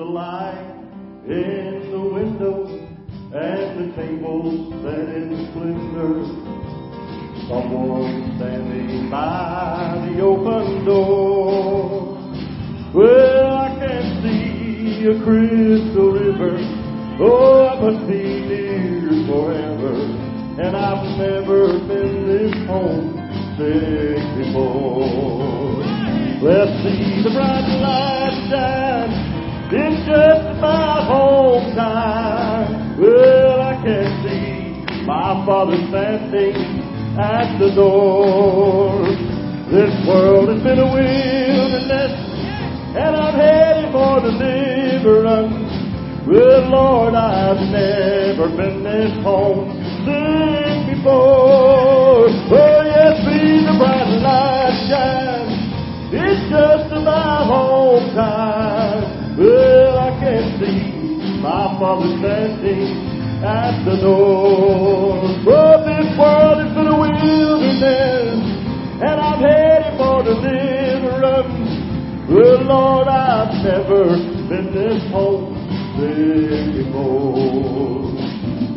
the light in the windows and the tables set in splendor. Someone standing by the open door. Well, I can see a crystal river. Oh, I must be near forever. And I've never been this homesick before. Let's see the bright light shine. It's just about home time. Well, I can see my Father standing at the door. This world has been a wilderness, and I'm headed for deliverance. Well, Lord, I've never been this homesick before. Oh, yes, see the bright light shine. It's just about home time. Well, I can see my Father standing at the door. Oh, this world has been a wilderness, and I'm headed for deliverance. Well, Lord, I've never been this homesick before.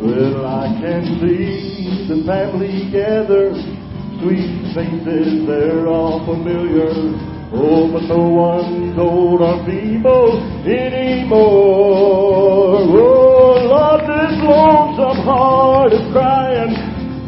Well, I can see the family gathered. Sweet faces, they're all familiar. Oh, but no one's old or feeble anymore. Oh, Lord, this lonesome heart is crying.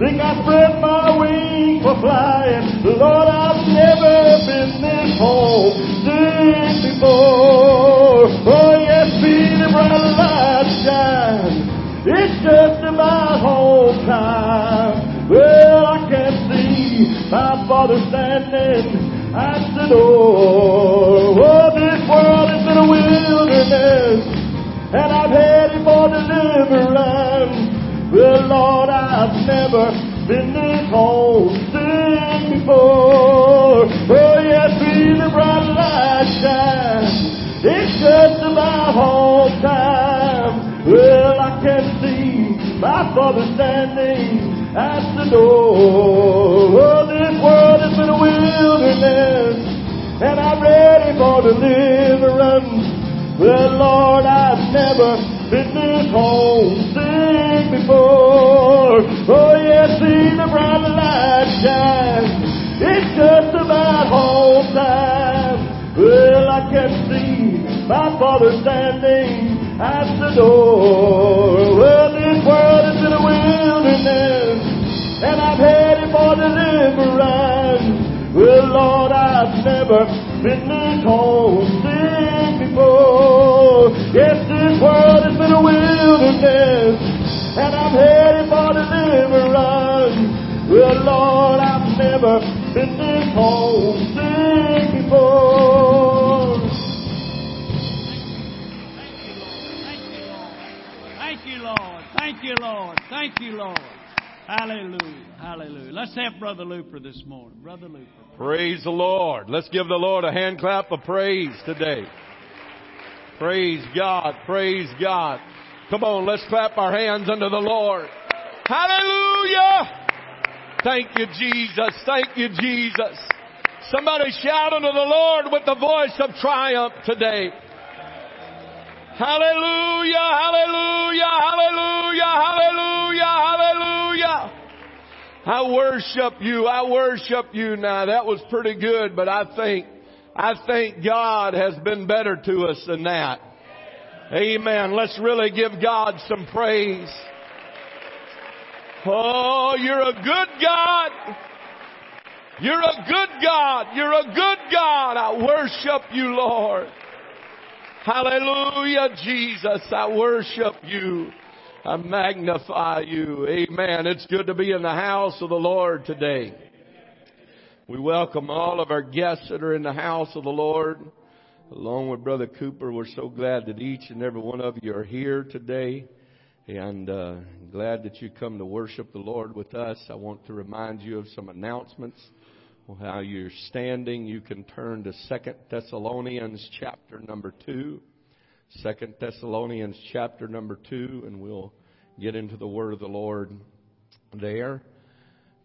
Think I spread my wings for flying. Lord, I've never been this homesick before. Oh, yes, see the bright light shine. It's just about home time. Well, I can see my Father standing at the door. Oh, this world is in a wilderness, and I'm headed for deliverance. Well, Lord, I've never been this homesick before. Oh, yes, see the bright light shine. It's just about home time. Well, I can see my Father standing at the door. Oh, this world has been a wilderness, and I'm ready for deliverance. Well, Lord, I've never been this homesick before. Oh, yes, see the bright light shine. It's just about home time. Well, I can see my Father standing at the door. Well, this world has been a wilderness, and I'm headed for deliverance. Well, Lord, I've never been this homesick before. Yes, this world has been a wilderness, and I'm headed for deliverance. Well, Lord, I've never been this homesick before. Thank you, Lord. Thank you, Lord. Thank you, Lord. Thank you, Lord. Hallelujah, hallelujah. Let's have Brother Looper this morning. Brother Looper. Praise the Lord. Let's give the Lord a hand clap of praise today. Praise God, praise God. Come on, let's clap our hands unto the Lord. Hallelujah. Thank you, Jesus. Thank you, Jesus. Somebody shout unto the Lord with the voice of triumph today. Hallelujah, hallelujah, hallelujah, hallelujah, hallelujah. I worship you. I worship you now. That was pretty good, but I think God has been better to us than that. Amen. Let's really give God some praise. Oh, you're a good God. You're a good God. You're a good God. I worship you, Lord. Hallelujah, Jesus, I worship you. I magnify you. Amen. It's good to be in the house of the Lord today. We welcome all of our guests that are in the house of the Lord. Along with Brother Cooper, we're so glad that each and every one of you are here today. And glad that you come to worship the Lord with us. I want to remind you of some announcements. While you're standing, you can turn to 2 Thessalonians chapter number 2. 2 Thessalonians chapter number 2, and we'll get into the word of the Lord there.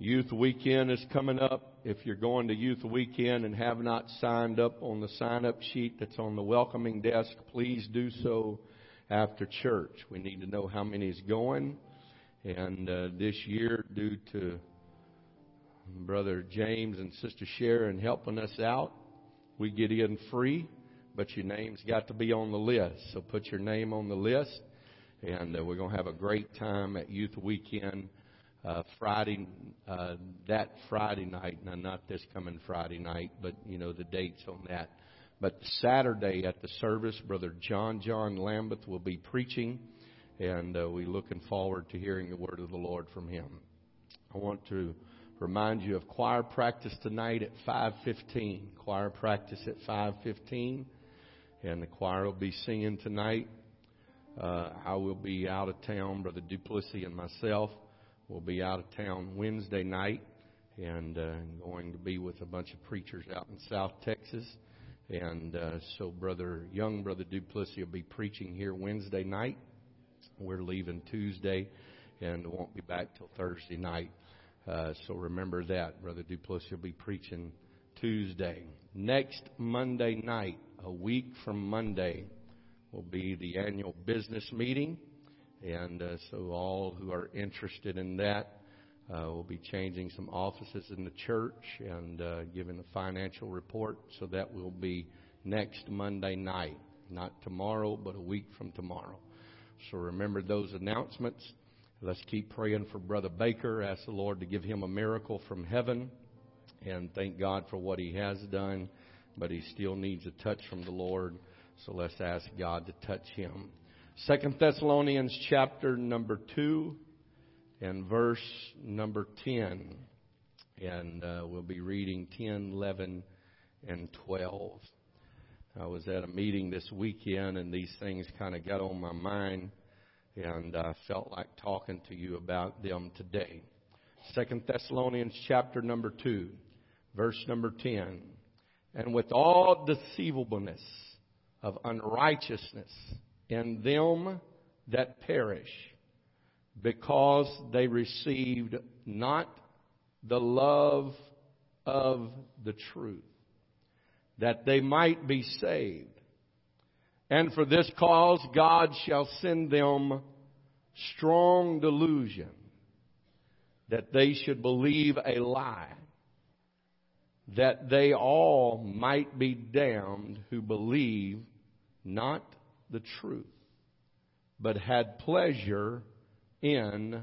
Youth Weekend is coming up. If you're going to Youth Weekend and have not signed up on the sign-up sheet that's on the welcoming desk, please do so after church. We need to know how many is going. And this year, due to Brother James and Sister Sharon helping us out, we get in free, but your name's got to be on the list. So put your name on the list, and we're going to have a great time at Youth Weekend. Friday night, now not this coming Friday night, but you know the dates on that. But Saturday at the service, Brother John Lambeth will be preaching, and we're looking forward to hearing the word of the Lord from him. I want to remind you of choir practice tonight at 5:15. Choir practice at 5:15, and the choir will be singing tonight. I will be out of town, Brother Duplessis and myself. We'll be out of town Wednesday night and going to be with a bunch of preachers out in South Texas. And so Brother Duplessis will be preaching here Wednesday night. We're leaving Tuesday and won't be back till Thursday night. So remember that. Brother Duplessis will be preaching Tuesday. Next Monday night, a week from Monday, will be the annual business meeting. And so all who are interested in that, will be changing some offices in the church and giving a financial report. So that will be next Monday night, not tomorrow, but a week from tomorrow. So remember those announcements. Let's keep praying for Brother Baker. Ask the Lord to give him a miracle from heaven. And thank God for what he has done. But he still needs a touch from the Lord. So let's ask God to touch him. 2 Thessalonians chapter number 2 and verse number 10. And we'll be reading 10, 11, and 12. I was at a meeting this weekend and these things kind of got on my mind. And I felt like talking to you about them today. 2 Thessalonians chapter number 2, verse number 10. And with all deceivableness of unrighteousness in them that perish, because they received not the love of the truth, that they might be saved. And for this cause God shall send them strong delusion, that they should believe a lie, that they all might be damned who believe not the truth, but had pleasure in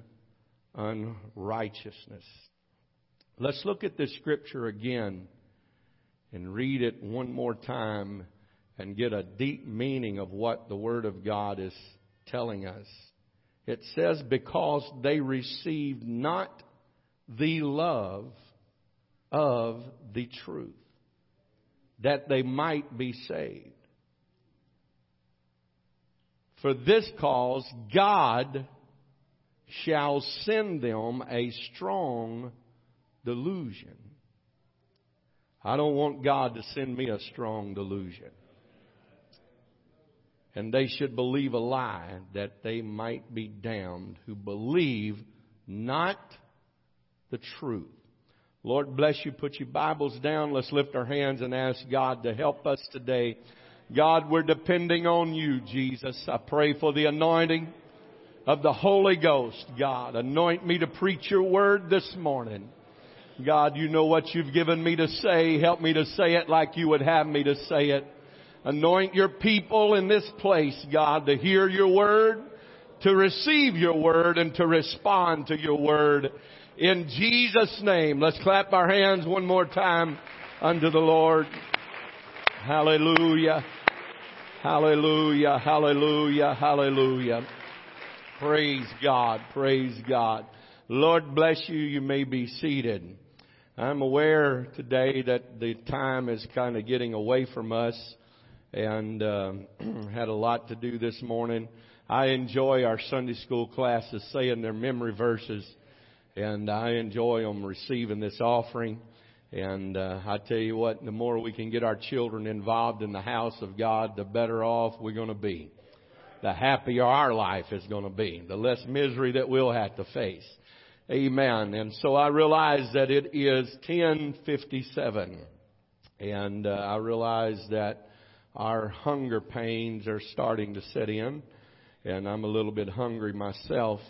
unrighteousness. Let's look at this scripture again and read it one more time and get a deep meaning of what the Word of God is telling us. It says, because they received not the love of the truth, that they might be saved. For this cause, God shall send them a strong delusion. I don't want God to send me a strong delusion. And they should believe a lie, that they might be damned who believe not the truth. Lord bless you. Put your Bibles down. Let's lift our hands and ask God to help us today. God, we're depending on you, Jesus. I pray for the anointing of the Holy Ghost, God. Anoint me to preach your word this morning. God, you know what you've given me to say. Help me to say it like you would have me to say it. Anoint your people in this place, God, to hear your word, to receive your word, and to respond to your word. In Jesus' name, let's clap our hands one more time unto the Lord. Hallelujah. Hallelujah, hallelujah, hallelujah. Praise God, praise God. Lord bless you. You may be seated. I'm aware today that the time is kind of getting away from us, and had a lot to do this morning. I enjoy our Sunday school classes saying their memory verses, and I enjoy them receiving this offering. And I tell you what, the more we can get our children involved in the house of God, the better off we're going to be. The happier our life is going to be. The less misery that we'll have to face. Amen. And so I realize that it is 10:57. And I realize that our hunger pains are starting to set in. And I'm a little bit hungry myself.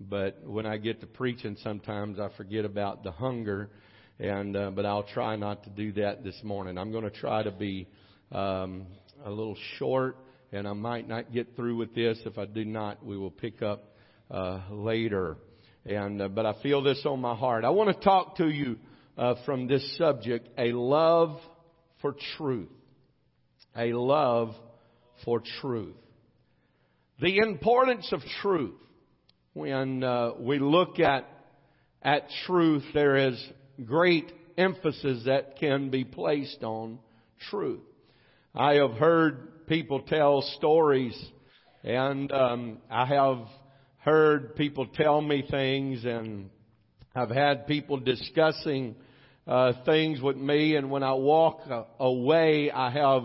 But when I get to preaching, sometimes I forget about the hunger. And but I'll try not to do that this morning. I'm going to try to be a little short. And I might not get through with this. If I do not, we will pick up later. And but I feel this on my heart. I want to talk to you from this subject, a love for truth. A love for truth. The importance of truth. When we look at truth, there is great emphasis that can be placed on truth. I have heard people tell stories, and I have heard people tell me things, and I've had people discussing things with me, and when I walk away, I have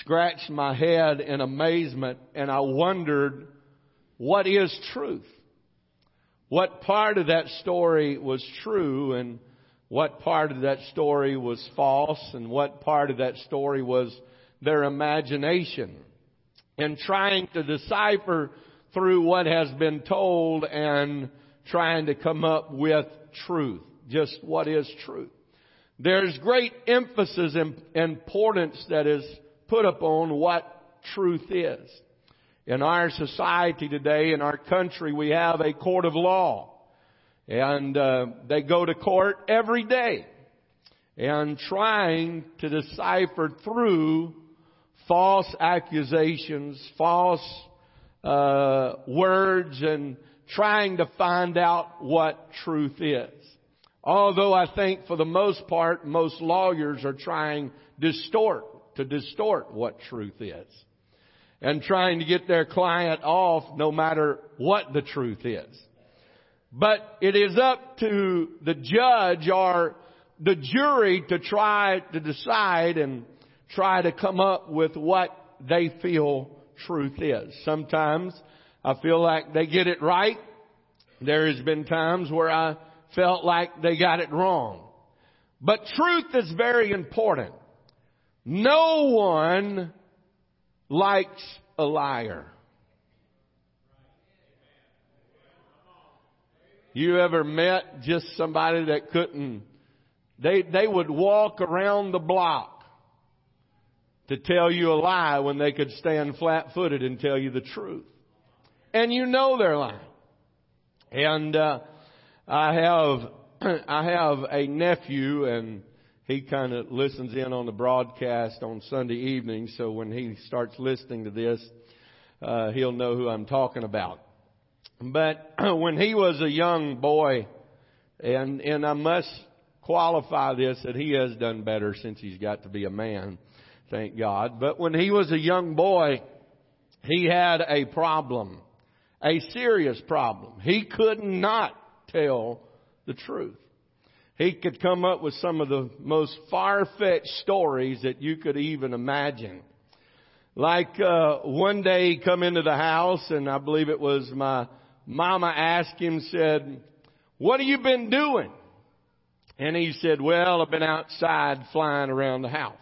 scratched my head in amazement, and I wondered, what is truth? What part of that story was true, and what part of that story was false, and what part of that story was their imagination, and trying to decipher through what has been told and trying to come up with truth. Just what is truth? There's great emphasis and importance that is put upon what truth is. In our society today, in our country, we have a court of law. And they go to court every day and trying to decipher through false accusations, false words, and trying to find out what truth is. Although I think for the most part, most lawyers are trying to distort what truth is and trying to get their client off no matter what the truth is. But it is up to the judge or the jury to try to decide and try to come up with what they feel truth is. Sometimes I feel like they get it right. There has been times where I felt like they got it wrong. But truth is very important. No one likes a liar. You ever met just somebody that couldn't? They would walk around the block to tell you a lie when they could stand flat-footed and tell you the truth. And you know they're lying. And I have a nephew, and he kind of listens in on the broadcast on Sunday evening. So when he starts listening to this, he'll know who I'm talking about. But when he was a young boy, and I must qualify this that he has done better since he's got to be a man. Thank God. But when he was a young boy, he had a problem, a serious problem. He could not tell the truth. He could come up with some of the most far-fetched stories that you could even imagine. Like one day he come into the house, and I believe it was my mama asked him, said, "What have you been doing?" And he said, "Well, I've been outside flying around the house."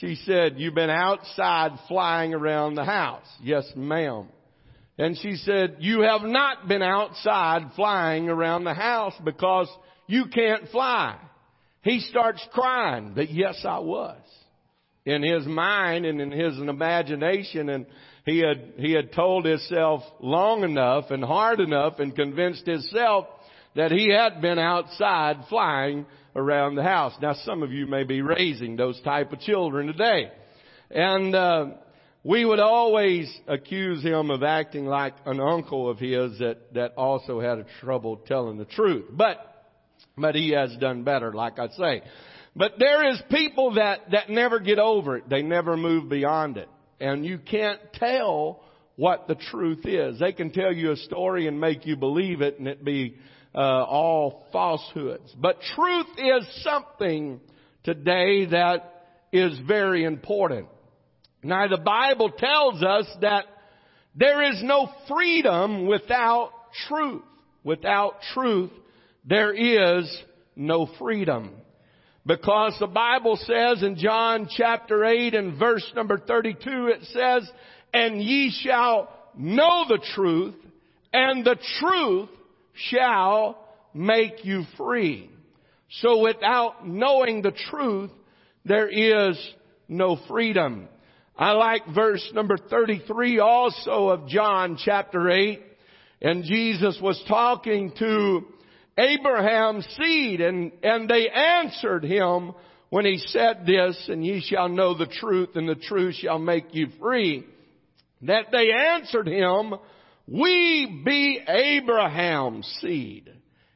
She said, "You've been outside flying around the house." "Yes, ma'am." And she said, "You have not been outside flying around the house because you can't fly." He starts crying. But yes, I was. In his mind and in his imagination, and he had told himself long enough and hard enough and convinced himself that he had been outside flying around the house. Now, some of you may be raising those type of children today. And we would always accuse him of acting like an uncle of his that also had a trouble telling the truth. But he has done better, like I say. But there is people that never get over it. They never move beyond it. And you can't tell what the truth is. They can tell you a story and make you believe it, and it be all falsehoods. But truth is something today that is very important. Now, the Bible tells us that there is no freedom without truth. Without truth, there is no freedom. Because the Bible says in John chapter 8 and verse number 32, it says, "And ye shall know the truth, and the truth shall make you free." So without knowing the truth, there is no freedom. I like verse number 33 also of John chapter 8. And Jesus was talking to Abraham's seed, and they answered him when he said this, "And ye shall know the truth, and the truth shall make you free." That they answered him, "We be Abraham's seed,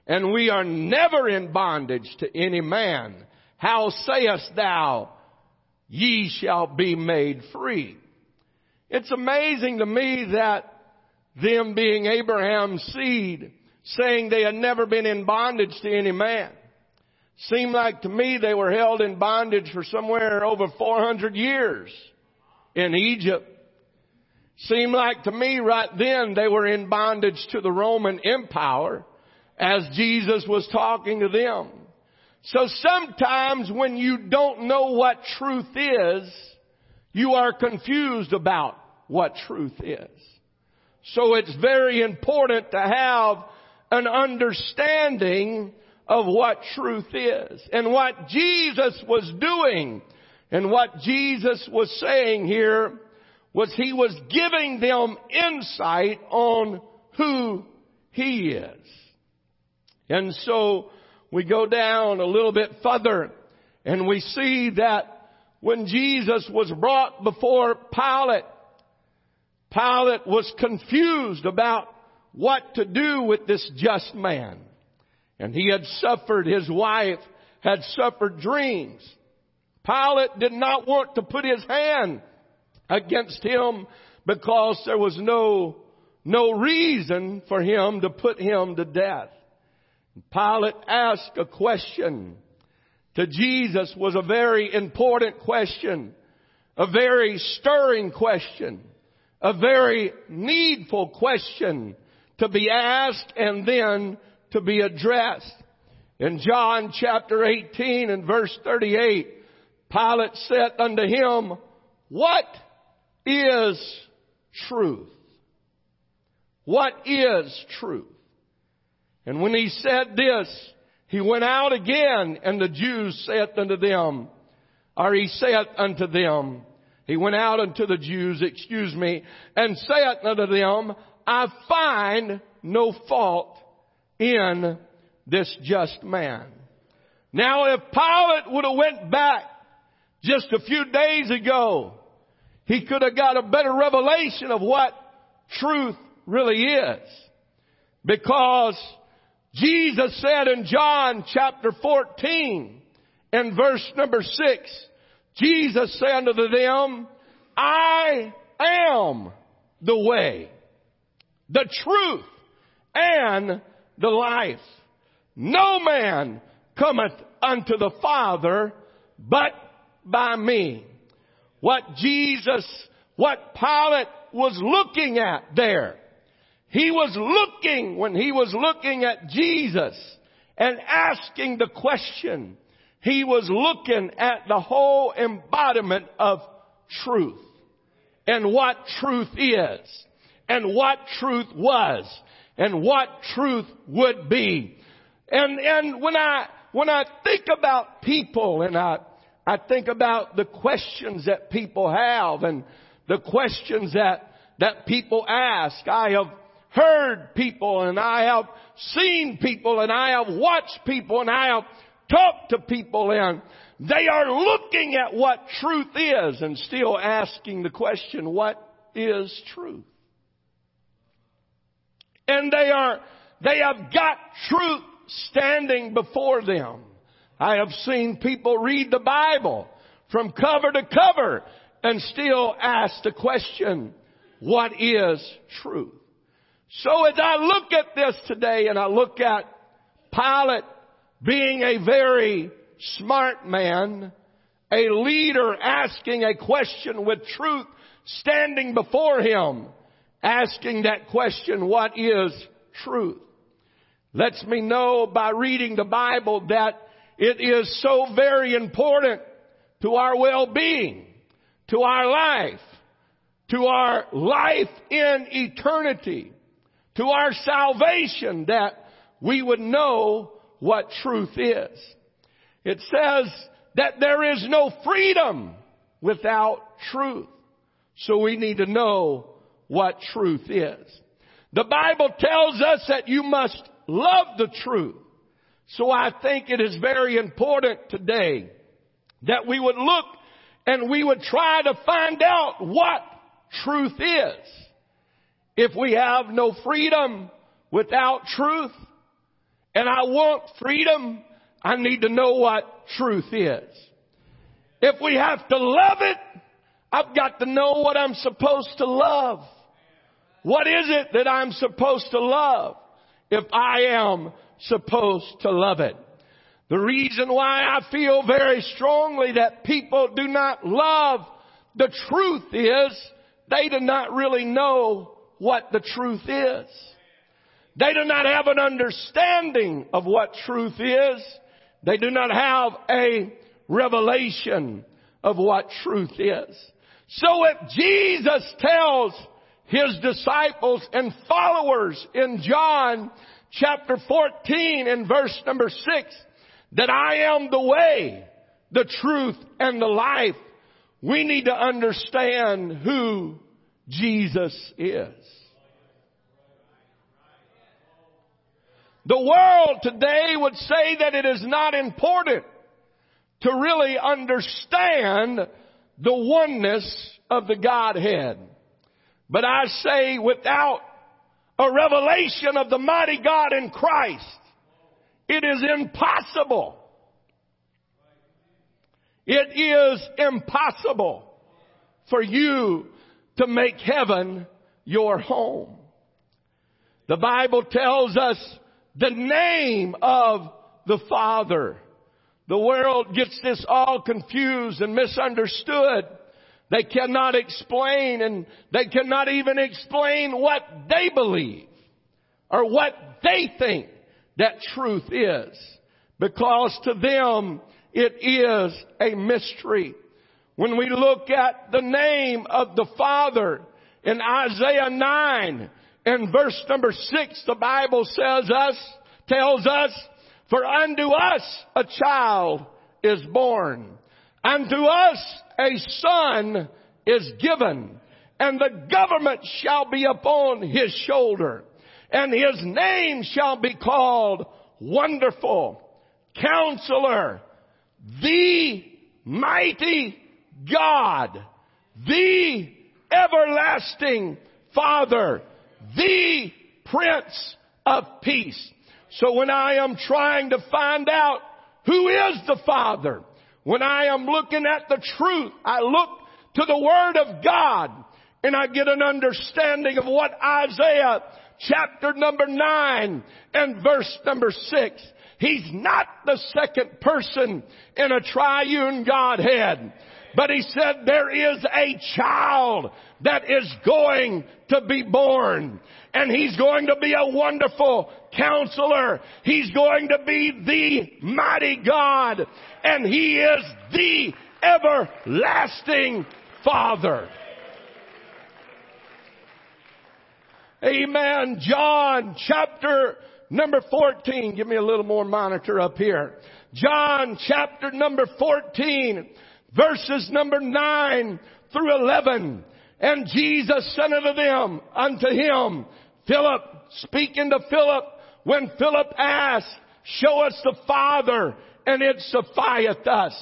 and we are never in bondage to any man. How sayest thou, ye shall be made free?" It's amazing to me that them being Abraham's seed, saying they had never been in bondage to any man. Seemed like to me they were held in bondage for somewhere over 400 years in Egypt. Seemed like to me right then they were in bondage to the Roman Empire as Jesus was talking to them. So sometimes when you don't know what truth is, you are confused about what truth is. So it's very important to have an understanding of what truth is. And what Jesus was doing and what Jesus was saying here was he was giving them insight on who he is. And so we go down a little bit further and we see that when Jesus was brought before Pilate, Pilate was confused about what to do with this just man. And he had suffered, his wife had suffered dreams. Pilate did not want to put his hand against him because there was no reason for him to put him to death. Pilate asked a question to Jesus, was a very important question, a very stirring question, a very needful question to be asked and then to be addressed. In John chapter 18 and verse 38, Pilate said unto him, "What is truth? What is truth?" And when he said this, he went out again, and the Jews saith unto them, he went out unto the Jews, and saith unto them, "I find no fault in this just man." Now, if Pilate would have went back just a few days ago, he could have got a better revelation of what truth really is. Because Jesus said in John chapter 14 and verse number 6, Jesus said unto them, "I am the way, the truth, and the life. No man cometh unto the Father but by me." What Pilate was looking at there, when he was looking at Jesus and asking the question, he was looking at the whole embodiment of truth and what truth is and what truth was and what truth would be. And when I think about people and I think about the questions that people have and the questions that people ask, I have heard people and I have seen people and I have watched people and I have talk to people, and they are looking at what truth is and still asking the question, what is truth? And they have got truth standing before them. I have seen people read the Bible from cover to cover and still ask the question, what is truth? So as I look at this today and I look at Pilate being a very smart man, a leader asking a question with truth standing before him, asking that question, what is truth? lets me know by reading the Bible that it is so very important to our well-being, to our life in eternity, to our salvation, that we would know what truth is. It says that there is no freedom without truth. So we need to know what truth is. The Bible tells us that you must love the truth. So I think it is very important today that we would look and we would try to find out what truth is. If we have no freedom without truth, and I want freedom, I need to know what truth is. If we have to love it, I've got to know what I'm supposed to love. What is it that I'm supposed to love if I am supposed to love it? The reason why I feel very strongly that people do not love the truth is they do not really know what the truth is. They do not have an understanding of what truth is. They do not have a revelation of what truth is. So if Jesus tells his disciples and followers in John chapter 14 and verse number 6 that I am the way, the truth, and the life, we need to understand who Jesus is. The world today would say that it is not important to really understand the oneness of the Godhead. But I say without a revelation of the mighty God in Christ, it is impossible. It is impossible for you to make heaven your home. The Bible tells us the name of the Father. The world gets this all confused and misunderstood. They cannot explain, and they cannot even explain what they believe or what they think that truth is, because to them it is a mystery. When we look at the name of the Father in Isaiah 9 and verse number 6, the Bible tells us, for unto us a child is born, unto us a son is given, and the government shall be upon his shoulder, and his name shall be called Wonderful, Counselor, the Mighty God, the Everlasting Father, the Prince of Peace. So when I am trying to find out who is the Father, when I am looking at the truth, I look to the Word of God, and I get an understanding of what Isaiah chapter number 9 and verse number 6. He's not the second person in a triune Godhead, but he said there is a child that is going to be born, and he's going to be a Wonderful Counselor. He's going to be the Mighty God, and he is the Everlasting Father. Amen. John chapter number 14. Give me a little more monitor up here. John chapter number 14, verses number 9 through 11. And Jesus said unto him, Philip, speaking to Philip, when Philip asked, show us the Father, and it sufficeth us.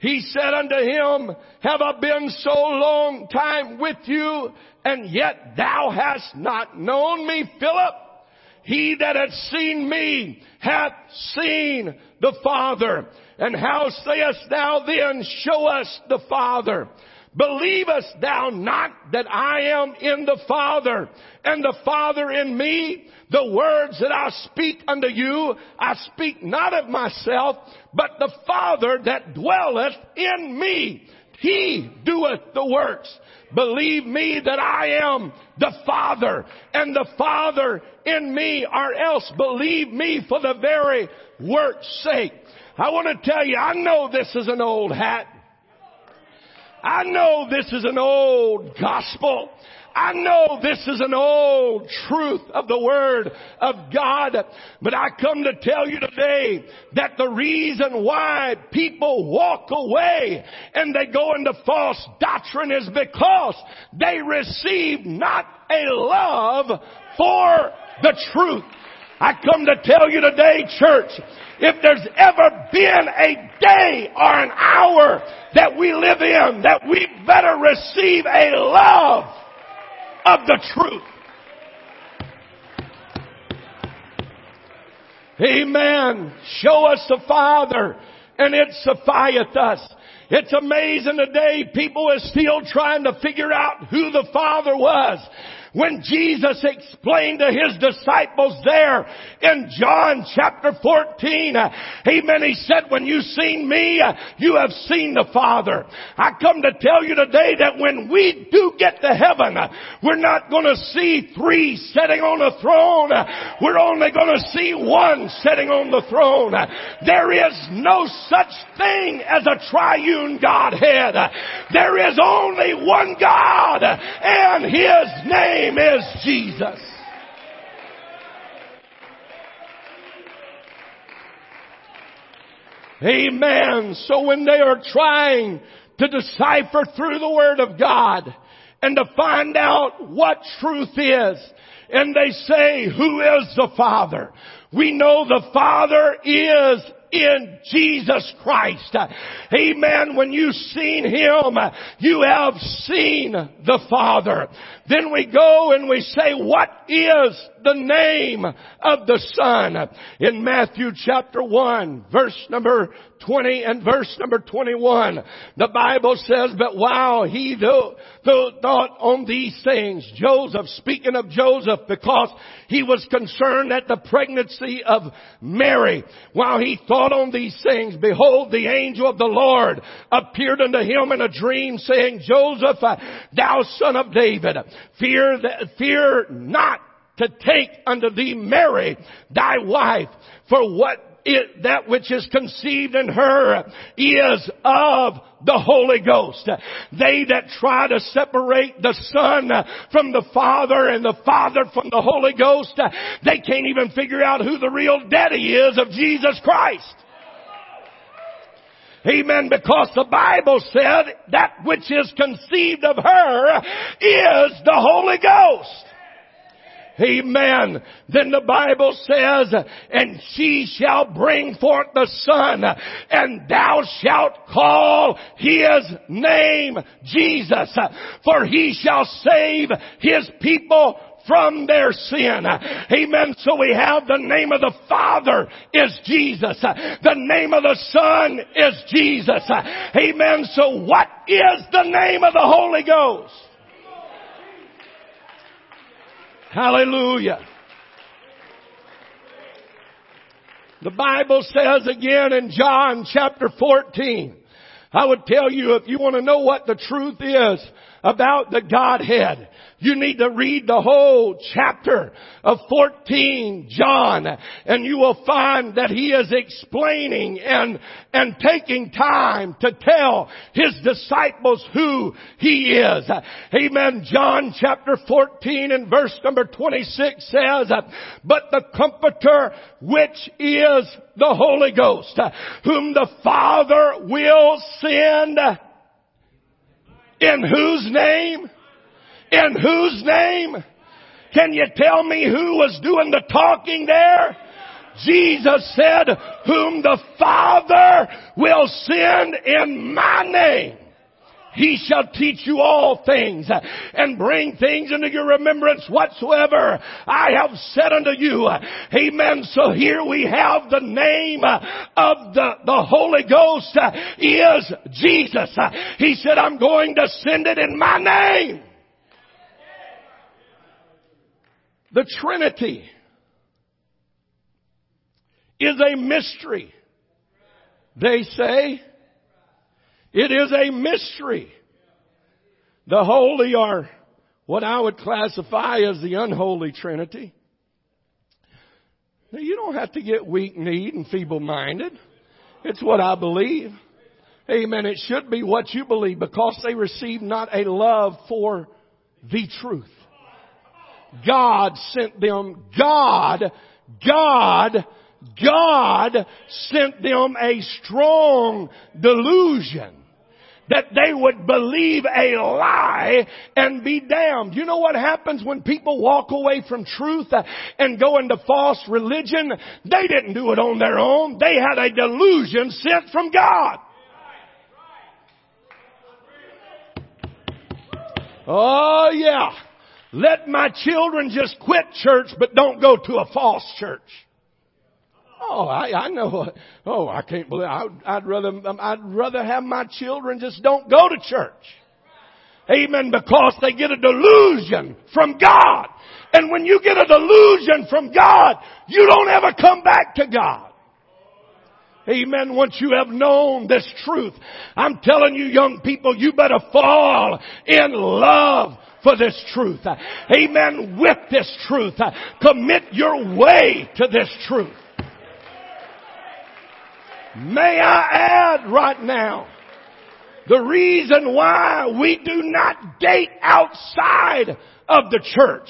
He said unto him, have I been so long time with you, and yet thou hast not known me, Philip? He that hath seen me hath seen the Father. And how sayest thou then, show us the Father? Believest thou not that I am in the Father, and the Father in me? The words that I speak unto you, I speak not of myself, but the Father that dwelleth in me. He doeth the works. Believe me that I am the Father, and the Father in me, or else believe me for the very work's sake. I want to tell you, I know this is an old hat. I know this is an old gospel. I know this is an old truth of the Word of God, but I come to tell you today that the reason why people walk away and they go into false doctrine is because they receive not a love for the truth. I come to tell you today, church, if there's ever been a day or an hour that we live in, that we better receive a love of the truth. Amen. Show us the Father, and it suffieth us. It's amazing today, people are still trying to figure out who the Father was. When Jesus explained to His disciples there in John chapter 14, amen, He said, when you've seen me, you have seen the Father. I come to tell you today that when we do get to heaven, we're not going to see three sitting on a throne. We're only going to see one sitting on the throne. There is no such thing as a triune Godhead. There is only one God, and His name is Jesus. Amen. So when they are trying to decipher through the Word of God and to find out what truth is, and they say, who is the Father? We know the Father is in Jesus Christ. Amen. When you've seen Him, you have seen the Father. Then we go and we say, what is the name of the Son? In Matthew chapter 1, verse number 20 and verse number 21, the Bible says, but while he thought on these things, Joseph, speaking of Joseph, because he was concerned at the pregnancy of Mary, while he thought on these things, behold, the angel of the Lord appeared unto him in a dream, saying, Joseph, thou son of David, fear not to take unto thee Mary, thy wife, for that which is conceived in her is of the Holy Ghost. They that try to separate the Son from the Father and the Father from the Holy Ghost, they can't even figure out who the real daddy is of Jesus Christ. Amen. Because the Bible said that which is conceived of her is the Holy Ghost. Amen. Then the Bible says, and she shall bring forth the Son, and thou shalt call His name Jesus, for He shall save His people from their sin. Amen. So we have the name of the Father is Jesus. The name of the Son is Jesus. Amen. So what is the name of the Holy Ghost? Hallelujah. The Bible says again in John chapter 14, I would tell you, if you want to know what the truth is about the Godhead, you need to read the whole chapter of 14 John, and you will find that he is explaining and taking time to tell his disciples who he is. Amen. John chapter 14 and verse number 26 says, but the Comforter, which is the Holy Ghost, whom the Father will send in whose name? In whose name? Can you tell me who was doing the talking there? Jesus said, whom the Father will send in my name. He shall teach you all things and bring things into your remembrance whatsoever I have said unto you. Amen. So here we have the name of the Holy Ghost is Jesus. He said, I'm going to send it in my name. The Trinity is a mystery, they say. It is a mystery. The holy are what I would classify as the unholy Trinity. Now, you don't have to get weak-kneed and feeble-minded. It's what I believe. Amen. It should be what you believe, because they received not a love for the truth. God sent them. God sent them a strong delusion that they would believe a lie and be damned. You know what happens when people walk away from truth and go into false religion? They didn't do it on their own. They had a delusion sent from God. Oh, yeah. Let my children just quit church, but don't go to a false church. Oh, I know. Oh, I can't believe. I'd rather have my children just don't go to church. Amen. Because they get a delusion from God. And when you get a delusion from God, you don't ever come back to God. Amen. Once you have known this truth, I'm telling you, young people, you better fall in love for this truth. Amen. With this truth. Commit your way to this truth. May I add right now, the reason why we do not date outside of the church,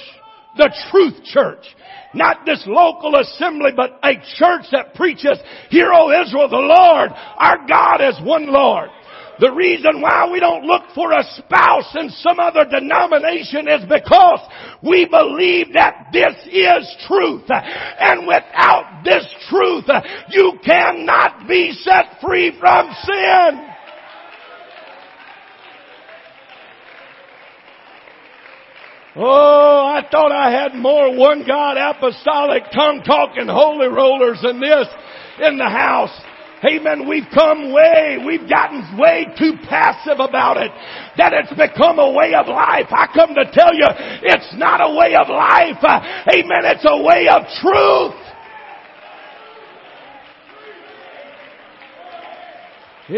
the truth church, not this local assembly, but a church that preaches, "Hear, O Israel, the Lord, our God is one Lord." The reason why we don't look for a spouse in some other denomination is because we believe that this is truth. And without this truth, you cannot be set free from sin. Oh, I thought I had more one God apostolic tongue-talking holy rollers than this in the house. Amen. We've gotten way too passive about it. That it's become a way of life. I come to tell you, it's not a way of life. Amen. It's a way of truth.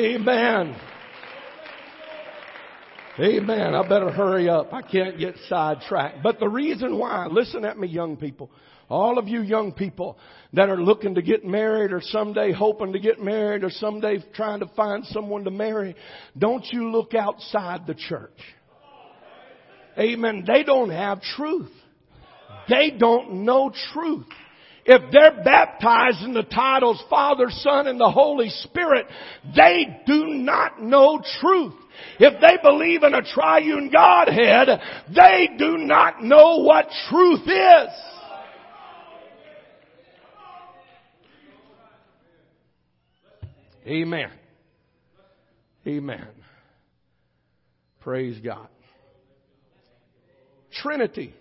Amen. Amen. I better hurry up. I can't get sidetracked. But the reason why, listen at me, young people. All of you young people that are looking to get married or someday hoping to get married or someday trying to find someone to marry, don't you look outside the church. Amen. They don't have truth. They don't know truth. If they're baptized in the titles Father, Son, and the Holy Spirit, they do not know truth. If they believe in a triune Godhead, they do not know what truth is. Amen. Amen. Praise God. Trinity.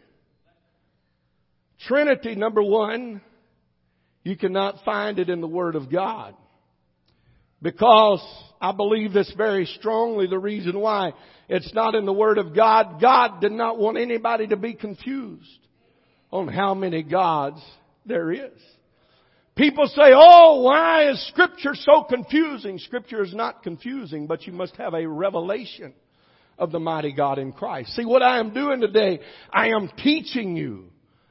Trinity, number one, you cannot find it in the Word of God. Because I believe this very strongly, the reason why it's not in the Word of God. God did not want anybody to be confused on how many gods there is. People say, "Oh, why is Scripture so confusing?" Scripture is not confusing, but you must have a revelation of the mighty God in Christ. See, what I am doing today, I am teaching you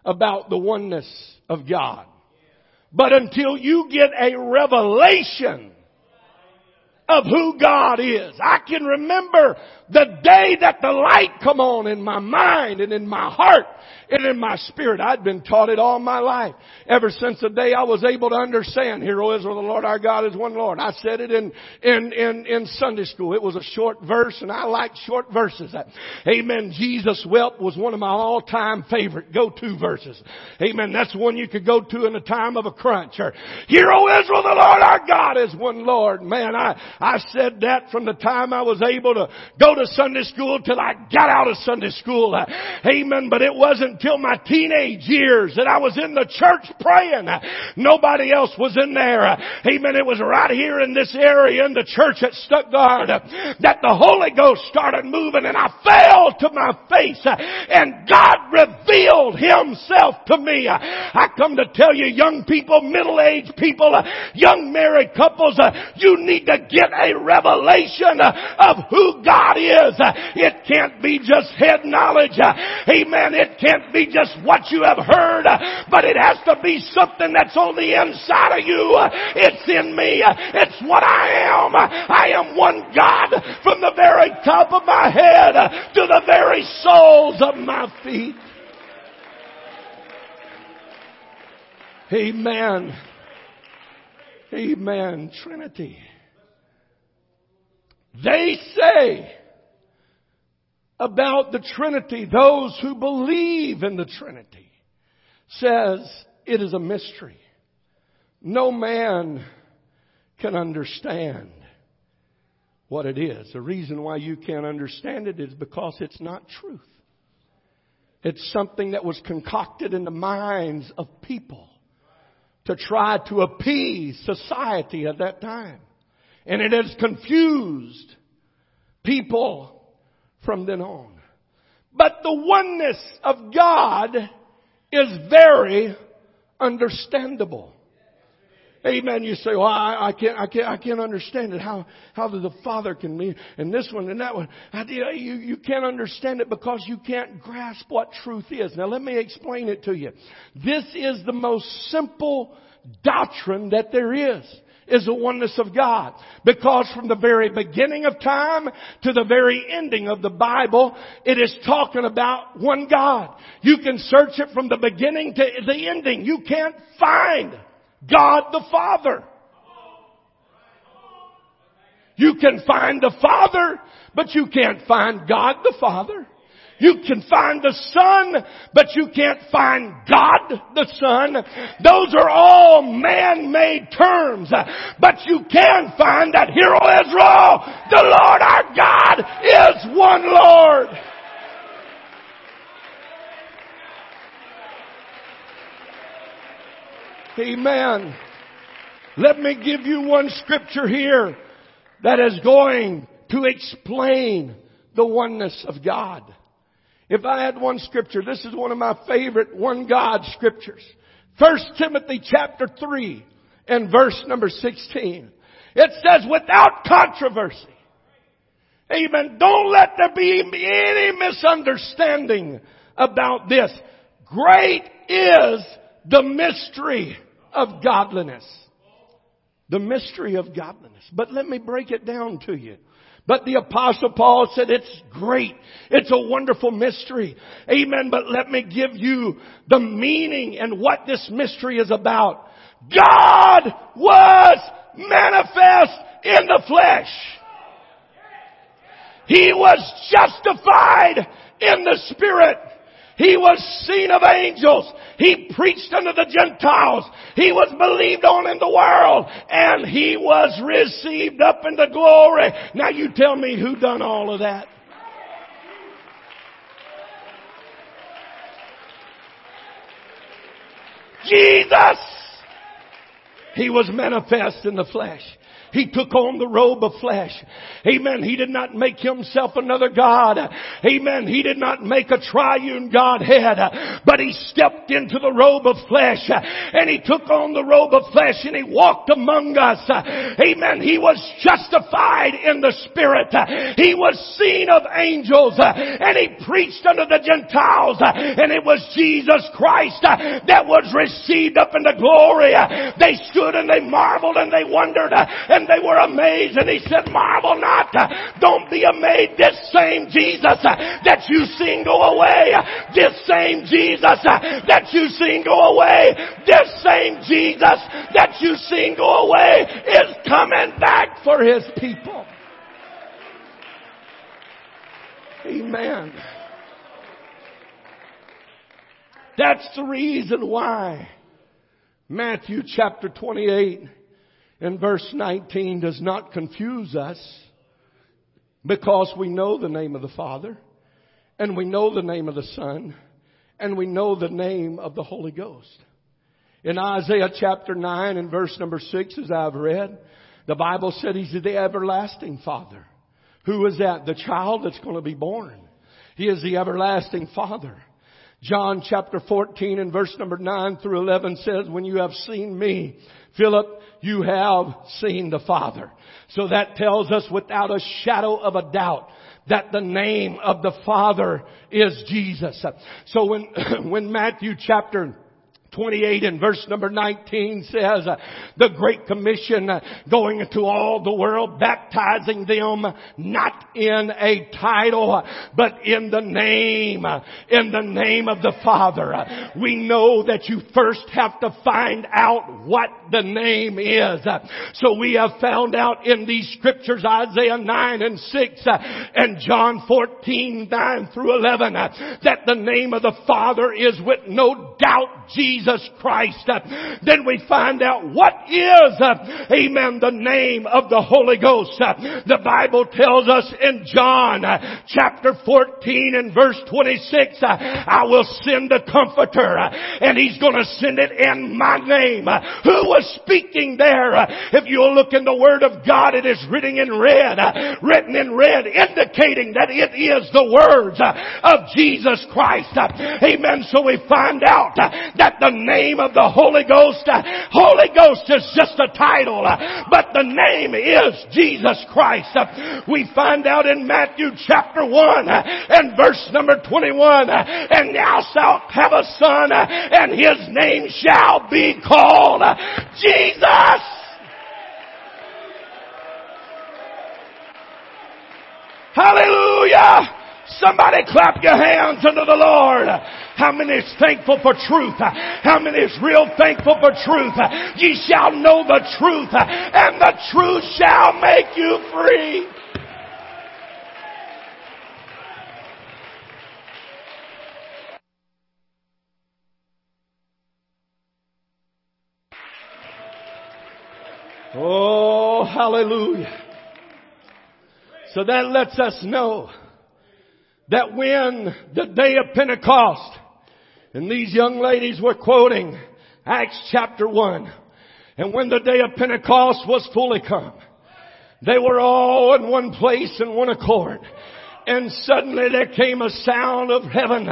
about the oneness of God. But until you get a revelation of who God is, I can remember the day that the light come on in my mind and in my heart and in my spirit. I'd been taught it all my life. Ever since the day I was able to understand, "Hear, O Israel, the Lord our God is one Lord." I said it in Sunday school. It was a short verse, and I like short verses. Amen. Jesus wept was one of my all-time favorite go-to verses. Amen. That's one you could go to in a time of a crunch. Or, "Hear, O Israel, the Lord our God is one Lord." Man, I said that from the time I was able to go to Sunday school till I got out of Sunday school. Amen. But it wasn't till my teenage years that I was in the church praying. Nobody else was in there. Amen. It was right here in this area in the church at Stuttgart that the Holy Ghost started moving, and I fell to my face and God revealed Himself to me. I come to tell you, young people, middle-aged people, young married couples, you need to get given a revelation of who God is. It can't be just head knowledge. Amen. It can't be just what you have heard, but it has to be something that's on the inside of you. It's in me. It's what I am. I am one God from the very top of my head to the very soles of my feet. Amen. Amen. Trinity. They say about the Trinity, those who believe in the Trinity, says it is a mystery. No man can understand what it is. The reason why you can't understand it is because it's not truth. It's something that was concocted in the minds of people to try to appease society at that time. And it has confused people from then on. But the oneness of God is very understandable. Amen. You say, well, I can't understand it. How does the Father can mean and this one and that one? You can't understand it because you can't grasp what truth is. Now let me explain it to you. This is the most simple doctrine that there is the oneness of God. Because from the very beginning of time to the very ending of the Bible, it is talking about one God. You can search it from the beginning to the ending. You can't find God the Father. You can find the Father, but you can't find God the Father. You can find the Son, but you can't find God the Son. Those are all man-made terms. But you can find that, hear, O Israel, the Lord our God is one Lord. Amen. Let me give you one scripture here that is going to explain the oneness of God. If I had one scripture, this is one of my favorite one God scriptures. 1 Timothy chapter 3 and verse number 16. It says, without controversy. Amen. Don't let there be any misunderstanding about this. Great is the mystery of godliness. The mystery of godliness. But let me break it down to you. But the Apostle Paul said it's great. It's a wonderful mystery. Amen. But let me give you the meaning and what this mystery is about. God was manifest in the flesh. He was justified in the Spirit. He was seen of angels. He preached unto the Gentiles. He was believed on in the world. And he was received up into glory. Now you tell me who done all of that. Jesus! He was manifest in the flesh. He took on the robe of flesh. Amen. He did not make himself another God. Amen. He did not make a triune Godhead. But he stepped into the robe of flesh. And he took on the robe of flesh. And he walked among us. Amen. He was justified in the Spirit. He was seen of angels. And he preached unto the Gentiles. And it was Jesus Christ that was received up into glory. They stood and they marveled and they wondered. And they were amazed. And he said, marvel not. Don't be amazed. This same Jesus that you seen go away. This same Jesus that you seen go away. This same Jesus that you seen go away is coming back for his people. Amen. That's the reason why Matthew chapter 28 and verse 19 does not confuse us, because we know the name of the Father, and we know the name of the Son, and we know the name of the Holy Ghost. In Isaiah chapter 9 and verse number 6, as I've read, the Bible said he's the everlasting Father. Who is that? The child that's going to be born. He is the everlasting Father. John chapter 14 and verse number 9 through 11 says, when you have seen me, Philip, you have seen the Father. So that tells us without a shadow of a doubt that the name of the Father is Jesus. So when Matthew chapter 28 and verse number 19 says, the Great Commission, going into all the world, baptizing them not in a title, but in the name of the Father. We know that you first have to find out what the name is. So we have found out in these scriptures, Isaiah 9 and 6 and John 14, 9 through 11, that the name of the Father is with no doubt Jesus Christ. Then we find out what is, amen, the name of the Holy Ghost. The Bible tells us in John chapter 14 and verse 26, I will send the Comforter, and He's going to send it in my name. Who was speaking there? If you'll look in the Word of God, it is written in red, indicating that it is the words of Jesus Christ. Amen. So we find out that the name of the Holy Ghost, Holy Ghost is just a title, but the name is Jesus Christ. We find out in Matthew chapter 1 and verse number 21, and thou shalt have a son, and his name shall be called Jesus. Hallelujah! Somebody clap your hands unto the Lord. How many is thankful for truth? How many is real thankful for truth? Ye shall know the truth, and the truth shall make you free. Oh, hallelujah. So that lets us know that when the day of Pentecost, and these young ladies were quoting Acts chapter 1, and when the day of Pentecost was fully come, they were all in one place in one accord. And suddenly there came a sound of heaven,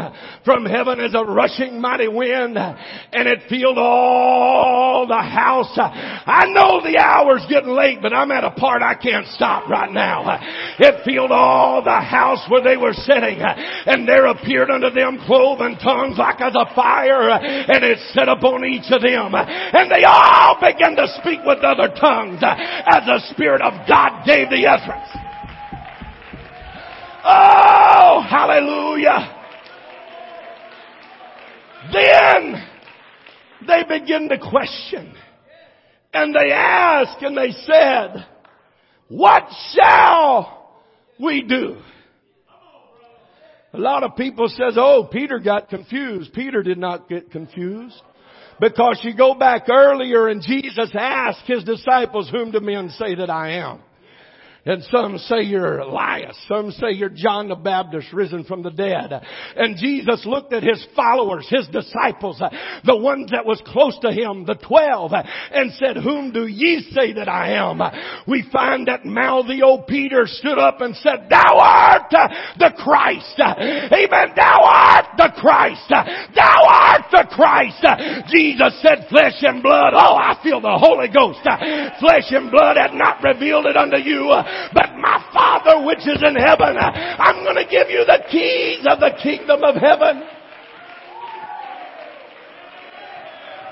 from heaven as a rushing mighty wind, and it filled all the house. I know the hour's getting late, but I'm at a part I can't stop right now. It filled all the house where they were sitting, and there appeared unto them cloven tongues like as a fire, and it set upon each of them. And they all began to speak with other tongues, as the Spirit of God gave the utterance. Oh, hallelujah. Then they begin to question, and they ask, and they said, what shall we do? A lot of people says, oh, Peter got confused. Peter did not get confused, because you go back earlier and Jesus asked his disciples, whom do men say that I am? And some say you're Elias. Some say you're John the Baptist risen from the dead. And Jesus looked at his followers, his disciples, the ones that was close to him, the 12, and said, whom do ye say that I am? We find that mouthy old Peter stood up and said, thou art the Christ. Amen. Thou art the Christ. Thou art the Christ. Jesus said, flesh and blood. Oh, I feel the Holy Ghost. Flesh and blood had not revealed it unto you, but my Father which is in heaven. I'm going to give you the keys of the kingdom of heaven.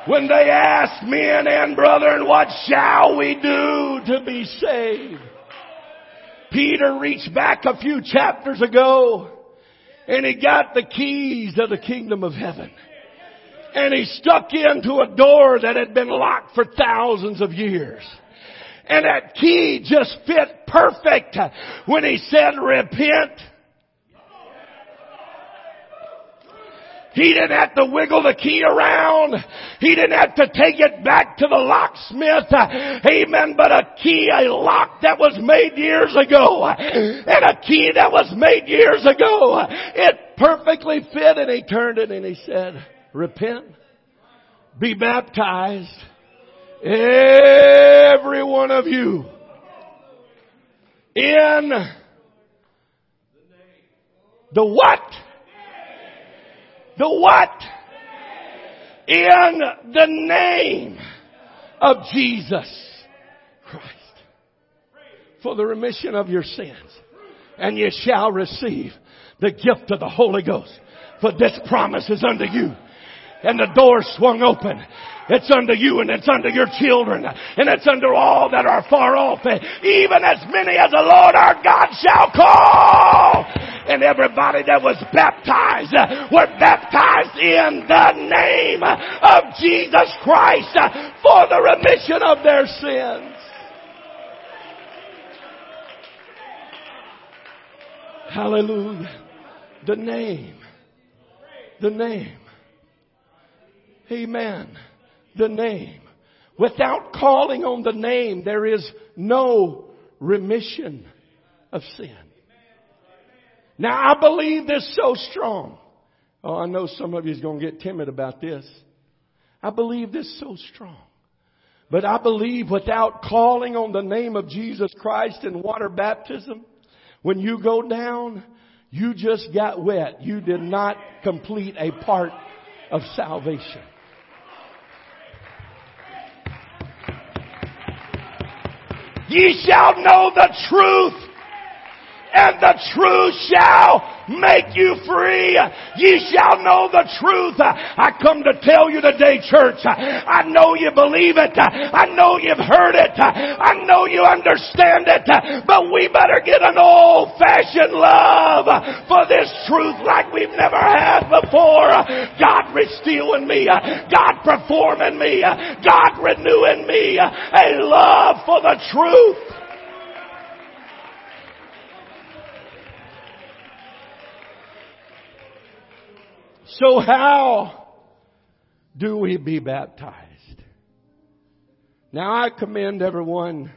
When they asked men and brethren, what shall we do to be saved? Peter reached back a few chapters ago, and he got the keys of the kingdom of heaven. And he stuck into a door that had been locked for thousands of years. And that key just fit perfect when he said, repent. He didn't have to wiggle the key around. He didn't have to take it back to the locksmith. Amen. But a key, a lock that was made years ago, and a key that was made years ago, it perfectly fit. And he turned it and he said, repent, be baptized, every one of you, in the what? the what? In the name of Jesus Christ. For the remission of your sins. And you shall receive the gift of the Holy Ghost. For this promise is unto you. And the door swung open. It's unto you and it's unto your children. And it's unto all that are far off. Even as many as the Lord our God shall call. And everybody that was baptized were baptized in the name of Jesus Christ for the remission of their sins. Hallelujah. The name. The name. Amen. The name. Without calling on the name, there is no remission of sin. Now, I believe this so strong. Oh, I know some of you is going to get timid about this. I believe this so strong. But I believe without calling on the name of Jesus Christ in water baptism, when you go down, you just got wet. You did not complete a part of salvation. Ye shall know the truth, and the truth shall make you free. Ye shall know the truth. I come to tell you today, church, I know you believe it. I know you've heard it. I know you understand it. But we better get an old-fashioned love for this truth like we've never had before. God restoring me. God performing me. God renewing me. A love for the truth. So how do we be baptized? Now I commend everyone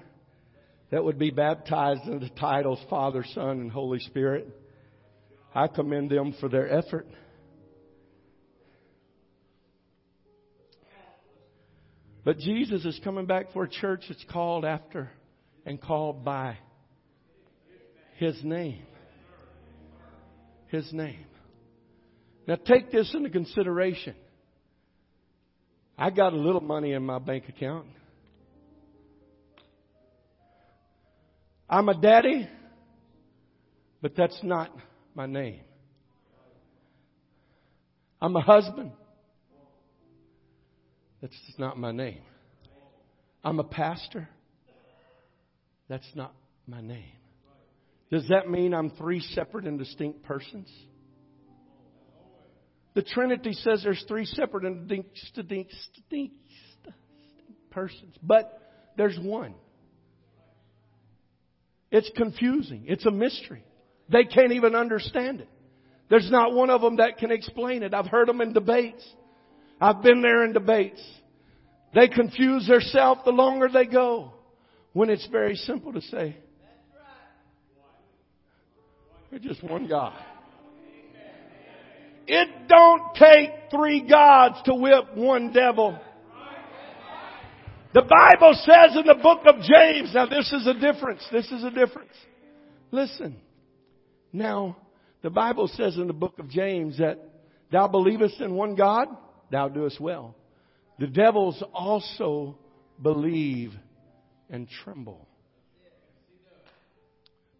that would be baptized in the titles Father, Son, and Holy Spirit. I commend them for their effort. But Jesus is coming back for a church that's called after and called by His name. His name. Now take this into consideration. I got a little money in my bank account. I'm a daddy, but that's not my name. I'm a husband. That's not my name. I'm a pastor. That's not my name. Does that mean I'm three separate and distinct persons? The Trinity says there's three separate and distinct persons, but there's one. It's confusing. It's a mystery. They can't even understand it. There's not one of them that can explain it. I've heard them in debates. I've been there in debates. They confuse themselves the longer they go when it's very simple to say, we're just one God. It don't take three gods to whip one devil. The Bible says in the book of James, now this is a difference. Listen. Now, the Bible says in the book of James that thou believest in one God, thou doest well. The devils also believe and tremble.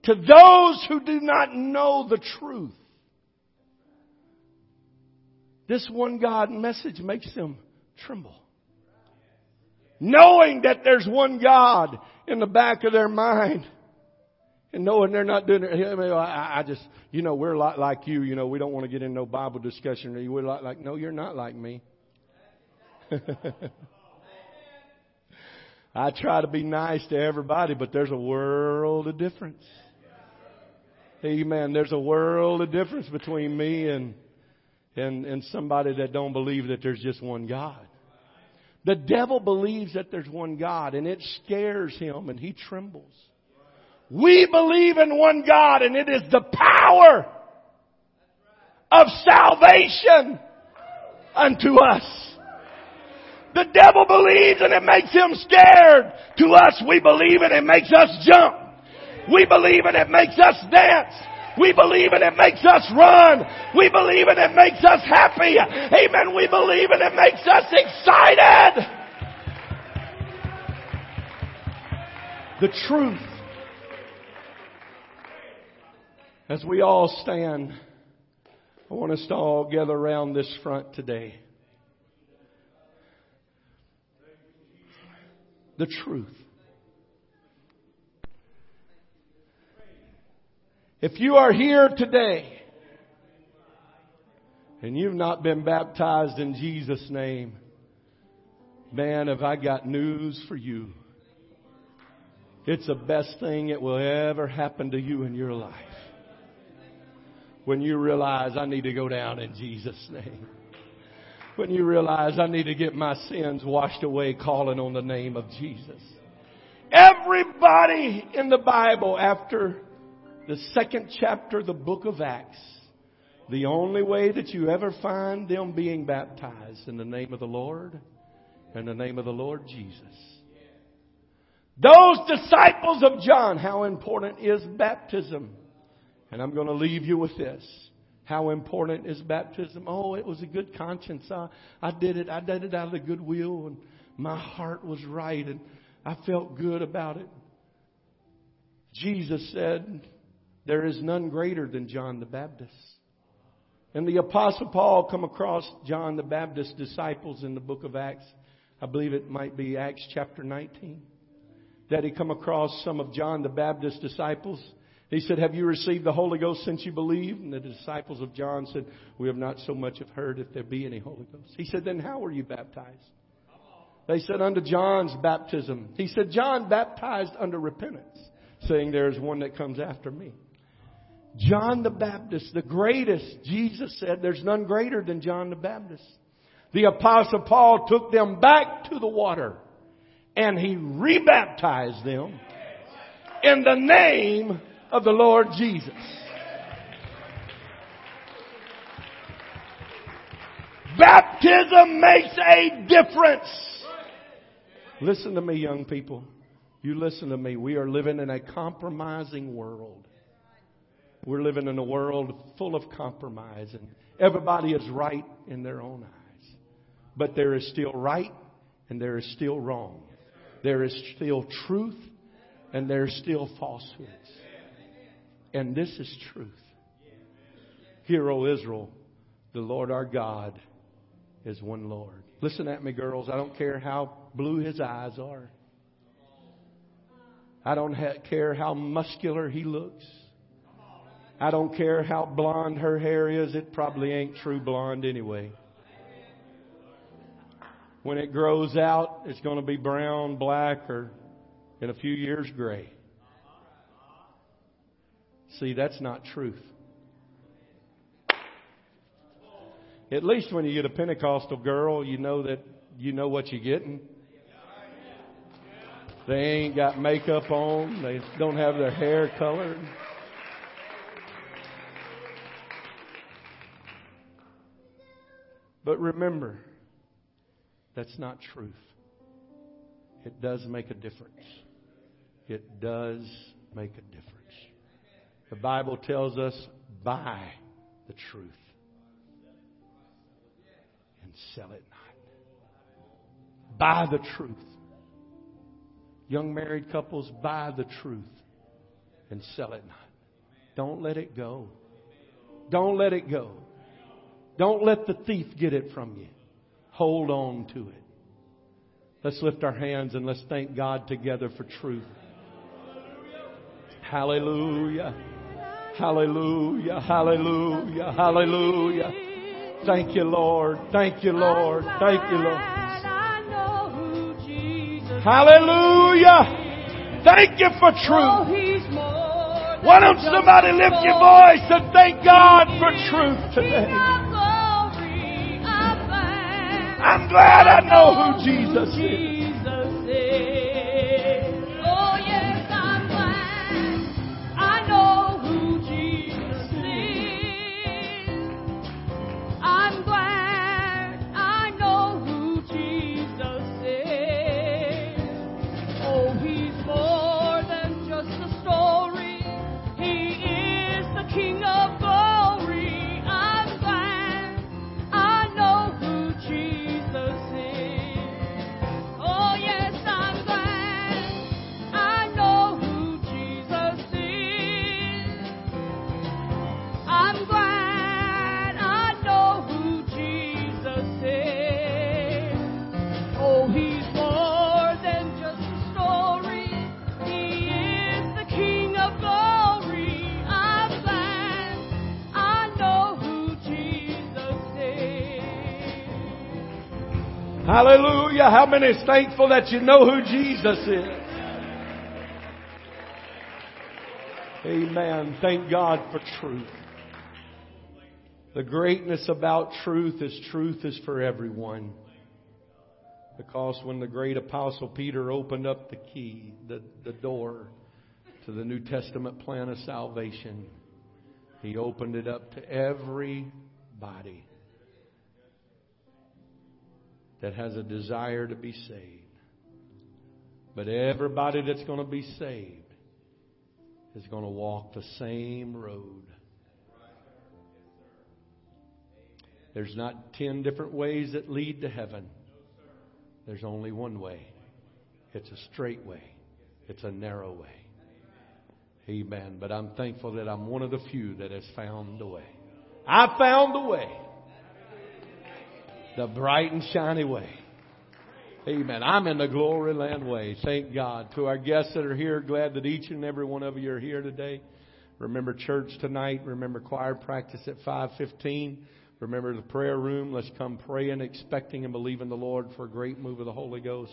To those who do not know the truth, this one God message makes them tremble. Knowing that there's one God in the back of their mind. And knowing they're not doing it. I just, we're a lot like you. We don't want to get in no Bible discussion. We're a lot like, no, you're not like me. I try to be nice to everybody, but there's a world of difference. Amen. There's a world of difference between me and somebody that don't believe that there's just one God. The devil believes that there's one God, and it scares him, and he trembles. We believe in one God, and it is the power of salvation unto us. The devil believes, and it makes him scared. To us, we believe, and it makes us jump. We believe, and it makes us dance. We believe and it makes us run. We believe and it makes us happy. Amen. We believe and it makes us excited. The truth. As we all stand, I want us to all gather around this front today. The truth. If you are here today and you've not been baptized in Jesus' name, man, have I got news for you. It's the best thing that will ever happen to you in your life. When you realize I need to go down in Jesus' name. When you realize I need to get my sins washed away calling on the name of Jesus. Everybody in the Bible after the second chapter of the book of Acts, the only way that you ever find them being baptized in the name of the Lord and the name of the Lord Jesus. Those disciples of John, how important is baptism? And I'm going to leave you with this. How important is baptism? Oh, it was a good conscience. I did it. I did it out of the goodwill. And my heart was right. And I felt good about it. Jesus said, there is none greater than John the Baptist. And the Apostle Paul come across John the Baptist's disciples in the book of Acts. I believe it might be Acts chapter 19. That he come across some of John the Baptist's disciples. He said, have you received the Holy Ghost since you believed? And the disciples of John said, we have not so much have heard if there be any Holy Ghost. He said, then how were you baptized? They said, under John's baptism. He said, John baptized under repentance, saying there is one that comes after me. John the Baptist, the greatest, Jesus said, there's none greater than John the Baptist. The Apostle Paul took them back to the water and he rebaptized them in the name of the Lord Jesus. Baptism makes a difference. Listen to me, young people. You listen to me. We are living in a compromising world. We're living in a world full of compromise, and everybody is right in their own eyes. But there is still right and there is still wrong. There is still truth and there is still falsehoods. And this is truth. Hear, O Israel, the Lord our God is one Lord. Listen at me, girls. I don't care how blue his eyes are. I don't care how muscular he looks. I don't care how blonde her hair is. It probably ain't true blonde anyway. When it grows out, it's going to be brown, black, or in a few years, gray. See, that's not truth. At least when you get a Pentecostal girl, you know that you know what you're getting. They ain't got makeup on. They don't have their hair colored. But remember, that's not truth. It does make a difference. It does make a difference. The Bible tells us, buy the truth and sell it not. Buy the truth. Young married couples, buy the truth and sell it not. Don't let it go. Don't let it go. Don't let the thief get it from you. Hold on to it. Let's lift our hands and let's thank God together for truth. Hallelujah. Hallelujah, hallelujah, hallelujah. Thank you, Lord. Thank you, Lord. Thank you, Lord. Hallelujah. Thank you for truth. Why don't somebody lift your voice and thank God for truth today? I'm glad I know who Jesus is. King Hallelujah. How many is thankful that you know who Jesus is? Amen. Thank God for truth. The greatness about truth is for everyone. Because when the great Apostle Peter opened up the key, the door to the New Testament plan of salvation, he opened it up to everybody that has a desire to be saved. But everybody that's going to be saved is going to walk the same road. There's not 10 different ways that lead to heaven. There's only one way. It's a straight way. It's a narrow way. Amen. But I'm thankful that I'm one of the few that has found the way. I found the way. The bright and shiny way. Amen. I'm in the glory land way. Thank God. To our guests that are here, glad that each and every one of you are here today. Remember church tonight. Remember choir practice at 5:15. Remember the prayer room. Let's come praying, expecting, and believing the Lord for a great move of the Holy Ghost.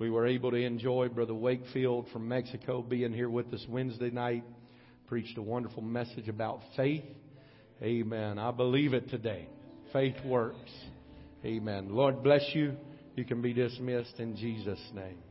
We were able to enjoy Brother Wakefield from Mexico being here with us Wednesday night. Preached a wonderful message about faith. Amen. I believe it today. Faith works. Amen. Lord bless you. You can be dismissed in Jesus' name.